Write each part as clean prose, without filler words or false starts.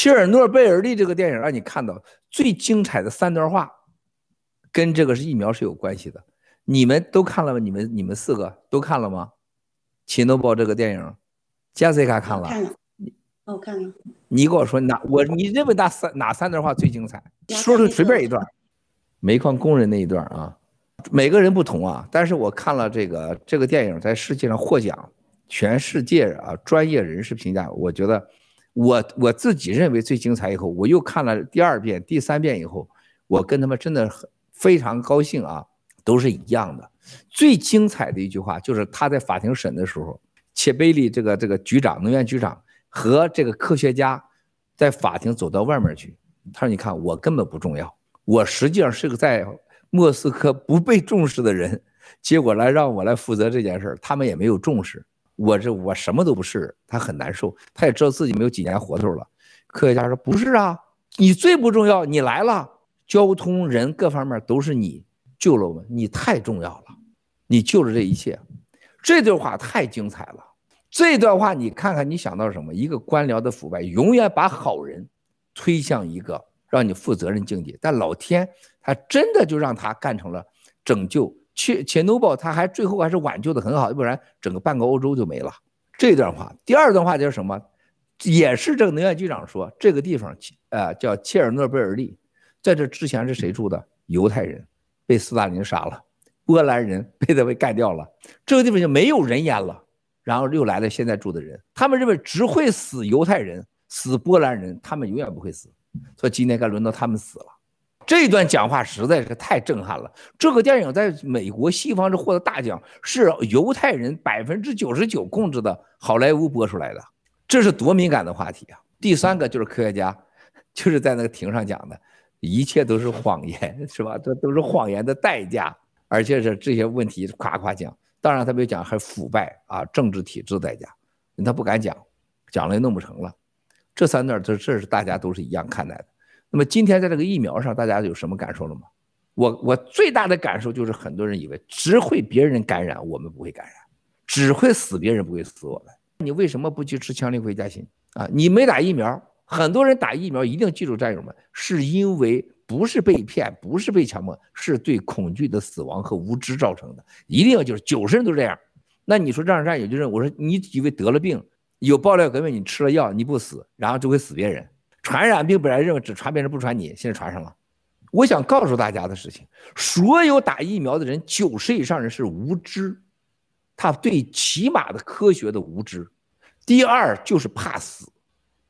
切尔诺贝尔利这个电影让你看到最精彩的3段话跟这个是疫苗是有关系的。你们都看了吗？你们4个都看了吗？奇诺堡这个电影 Jessica 看了，我看了。你跟我说你认为哪3段话最精彩？说是随便一段，煤矿工人那一段啊，每个人不同啊。但是我看了这个电影在世界上获奖，全世界啊专业人士评价，我觉得我自己认为最精彩。以后我又看了第2遍、第3遍以后，我跟他们真的非常高兴啊，都是一样的。最精彩的一句话就是他在法庭审的时候，切贝利这个局长、能源局长和这个科学家在法庭走到外面去，他说：“你看，我根本不重要，我实际上是个在莫斯科不被重视的人，结果来让我来负责这件事，他们也没有重视。”我什么都不是，他很难受，他也知道自己没有几年活头了。科学家说不是啊，你最不重要，你来了，交通人各方面都是你救了我们，你太重要了，你救了这一切。这段话太精彩了，这段话你看看你想到什么？一个官僚的腐败永远把好人推向一个让你负责任境地，但老天他真的就让他干成了拯救。切诺堡他最后还是挽救的很好，要不然整个半个欧洲就没了。这段话，第2段话就是什么？也是这个能源局长说，这个地方叫切尔诺贝尔利，在这之前是谁住的？犹太人被斯大林杀了，波兰人被干掉了，这个地方就没有人烟了。然后又来了现在住的人，他们认为只会死犹太人、死波兰人，他们永远不会死，所以今天该轮到他们死了。这段讲话实在是太震撼了。这个电影在美国西方是获得大奖，是犹太人99%控制的好莱坞播出来的，这是多敏感的话题啊！第3个就是科学家，就是在那个庭上讲的，一切都是谎言，是吧？这都是谎言的代价，而且是这些问题夸夸讲。当然他没有讲还腐败啊，政治体制代价，他不敢讲，讲了也弄不成了。这3段这是大家都是一样看待的。那么今天在这个疫苗上大家有什么感受了吗？我最大的感受就是很多人以为只会别人感染我们不会感染，只会死别人不会死我们。你为什么不去吃羟氯喹加嗪啊？你没打疫苗，很多人打疫苗一定记住战友们，是因为不是被骗，不是被强迫，是对恐惧的死亡和无知造成的，一定要就是90%都这样。那你说让战友就认为，我说你以为得了病有爆料革命你吃了药你不死，然后就会死别人。传染病本来认为只传别人不传你，现在传上了。我想告诉大家的事情，所有打疫苗的人90%以上人是无知，他对起码的科学的无知。第2就是怕死。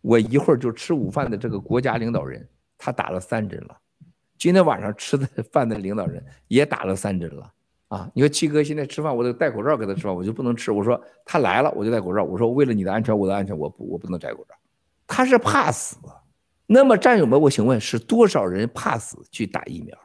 我一会儿就吃午饭的这个国家领导人，他打了3针了。今天晚上吃的饭的领导人也打了3针了啊！你说七哥现在吃饭，我得戴口罩给他吃饭，我就不能吃。我说他来了我就戴口罩，我说为了你的安全，我的安全我不能摘口罩。他是怕死。那么战友们，我请问是多少人怕死去打疫苗？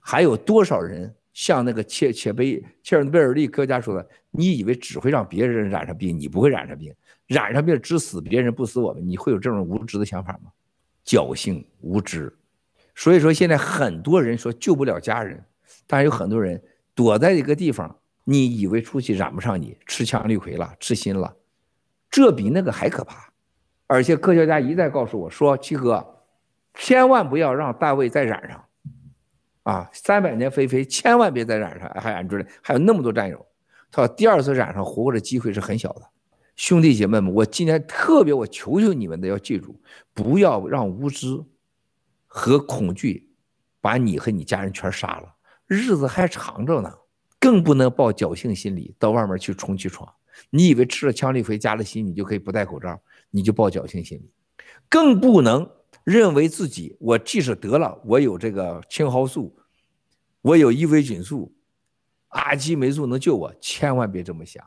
还有多少人像那个切尔诺贝尔利科学家说的，你以为只会让别人染上病，你不会染上病，染上病只死别人不死我们，你会有这种无知的想法吗？侥幸无知。所以说现在很多人说救不了家人，但有很多人躲在一个地方，你以为出去染不上你，吃羟氯喹了，吃锌了，这比那个还可怕。而且科学家一再告诉我说，七哥千万不要让大卫再染上啊！300年飞飞千万别再染上，还有那么多战友，他第2次染上活过的机会是很小的。兄弟姐妹们，我今天特别我求求你们的，要记住，不要让无知和恐惧把你和你家人全杀了，日子还长着呢。更不能抱侥幸心理到外面去冲去闯，你以为吃了羟氯喹加了锌你就可以不戴口罩，你就抱侥幸心理。更不能认为自己我即使得了，我有这个青蒿素，我有伊维菌素、阿奇霉素能救我，千万别这么想。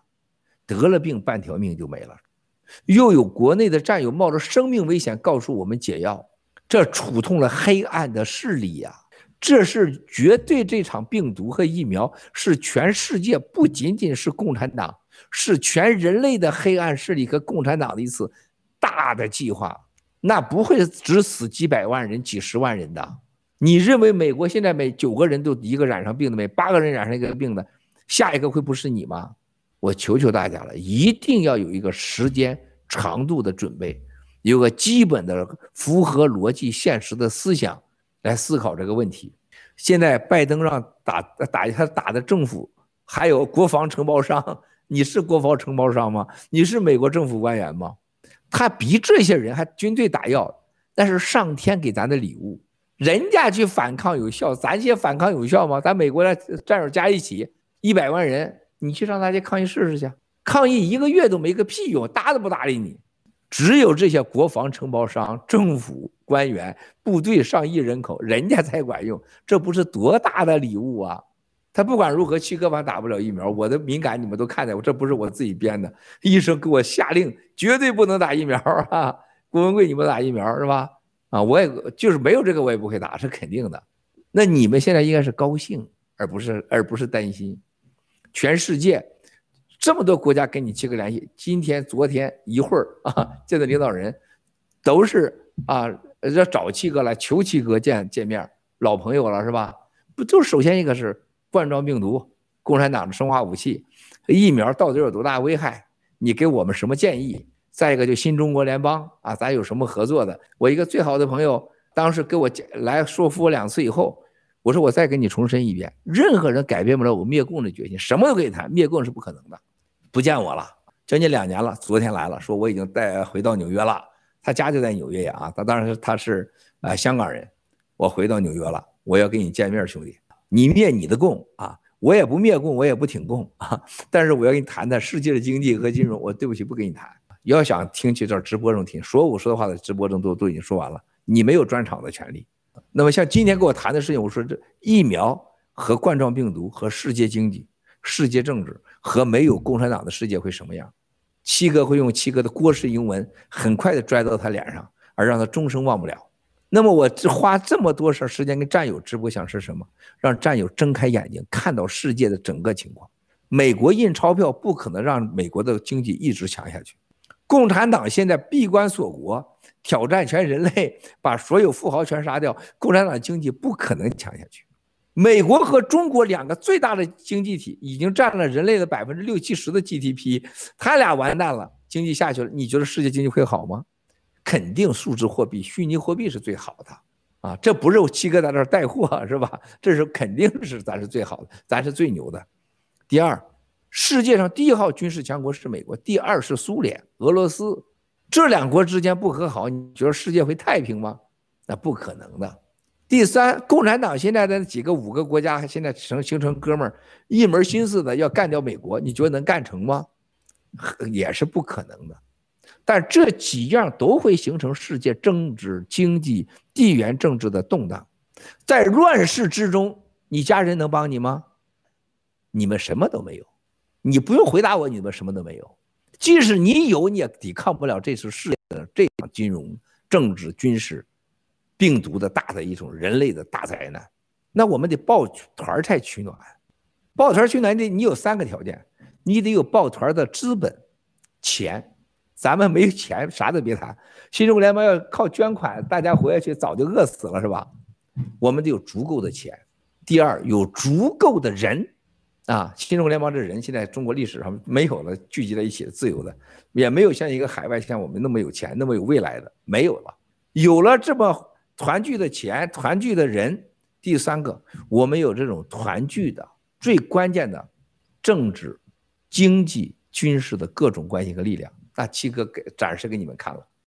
得了病半条命就没了。又有国内的战友冒着生命危险告诉我们解药，这触痛了黑暗的势力呀！这是绝对，这场病毒和疫苗是全世界，不仅仅是共产党，是全人类的黑暗势力和共产党的一次大的计划。那不会只死几百万人、几十万人的。你认为美国现在每9个人都一个染上病的，每8个人染上一个病的，下一个会不是你吗？我求求大家了，一定要有一个时间长度的准备。有个基本的符合逻辑现实的思想来思考这个问题。现在拜登让他打的政府还有国防承包商，你是国防承包商吗？你是美国政府官员吗？他逼这些人还军队打药，那是上天给咱的礼物。人家去反抗有效，咱去反抗有效吗？咱美国的战友加一起100万人，你去上大街抗议试试去，抗议1个月都没个屁用，搭都不搭理你。只有这些国防承包商、政府官员、部队上亿人口，人家才管用，这不是多大的礼物啊！他不管如何，去哥方打不了疫苗，我的敏感你们都看见，我这不是我自己编的，医生给我下令绝对不能打疫苗啊！郭文贵你们打疫苗是吧？啊，我也就是没有这个我也不会打，是肯定的。那你们现在应该是高兴，而不是担心。全世界这么多国家跟你切割联系，今天、昨天、一会儿啊，见的领导人都是啊，要找七哥来求七哥见面，老朋友了是吧？不就首先一个是冠状病毒、共产党的生化武器、疫苗到底有多大危害？你给我们什么建议？再一个就新中国联邦啊，咱有什么合作的？我一个最好的朋友，当时给我来说服我2次以后。我说我再给你重申一遍，任何人改变不了我灭共的决心，什么都可以谈，灭共是不可能的。不见我了，将近2年了，昨天来了，说我已经回到纽约了，他家就在纽约啊，他当然他是香港人，我回到纽约了，我要跟你见面，兄弟，你灭你的共啊，我也不灭共，我也不挺共啊，但是我要跟你谈谈世界的经济和金融，我对不起不跟你谈，要想听去这直播中听，说我说的话的直播中都已经说完了，你没有专场的权利。那么像今天跟我谈的事情，我说这疫苗和冠状病毒和世界经济、世界政治和没有共产党的世界会什么样？七哥会用七哥的郭氏英文很快的拽到他脸上，而让他终生忘不了。那么我花这么多时间跟战友直播，想是什么？让战友睁开眼睛看到世界的整个情况。美国印钞票不可能让美国的经济一直强下去。共产党现在闭关锁国，挑战全人类，把所有富豪全杀掉，共产党经济不可能强下去。美国和中国2个最大的经济体已经占了人类的60%-70%的 GDP， 他俩完蛋了，经济下去了，你觉得世界经济会好吗？肯定数字货币、虚拟货币是最好的啊！这不是七哥在这带货是吧？这是肯定是咱是最好的，咱是最牛的。第二，世界上第1号军事强国是美国，第2是苏联、俄罗斯，这2国之间不和好，你觉得世界会太平吗？那不可能的。第3，共产党现在的5个国家现在形成哥们儿，一门心思的要干掉美国，你觉得能干成吗？也是不可能的。但这几样都会形成世界政治、经济、地缘政治的动荡。在乱世之中，你家人能帮你吗？你们什么都没有。你不用回答我，你们什么都没有。即使你有，你也抵抗不了这次世界的这场金融、政治、军事、病毒的大的一种人类的大灾难。那我们得抱团才取暖。抱团取暖，你有3个条件，你得有抱团的资本、钱。咱们没有钱，啥都别谈。新中国联邦要靠捐款，大家活下去早就饿死了，是吧？我们得有足够的钱。第2，有足够的人。啊，新中国联邦这人现在中国历史上没有了聚集在一起的自由的，也没有像一个海外像我们那么有钱、那么有未来的，没有了。有了这么团聚的钱、团聚的人，第3个，我们有这种团聚的最关键的政治、经济、军事的各种关系和力量。那七哥给展示给你们看了，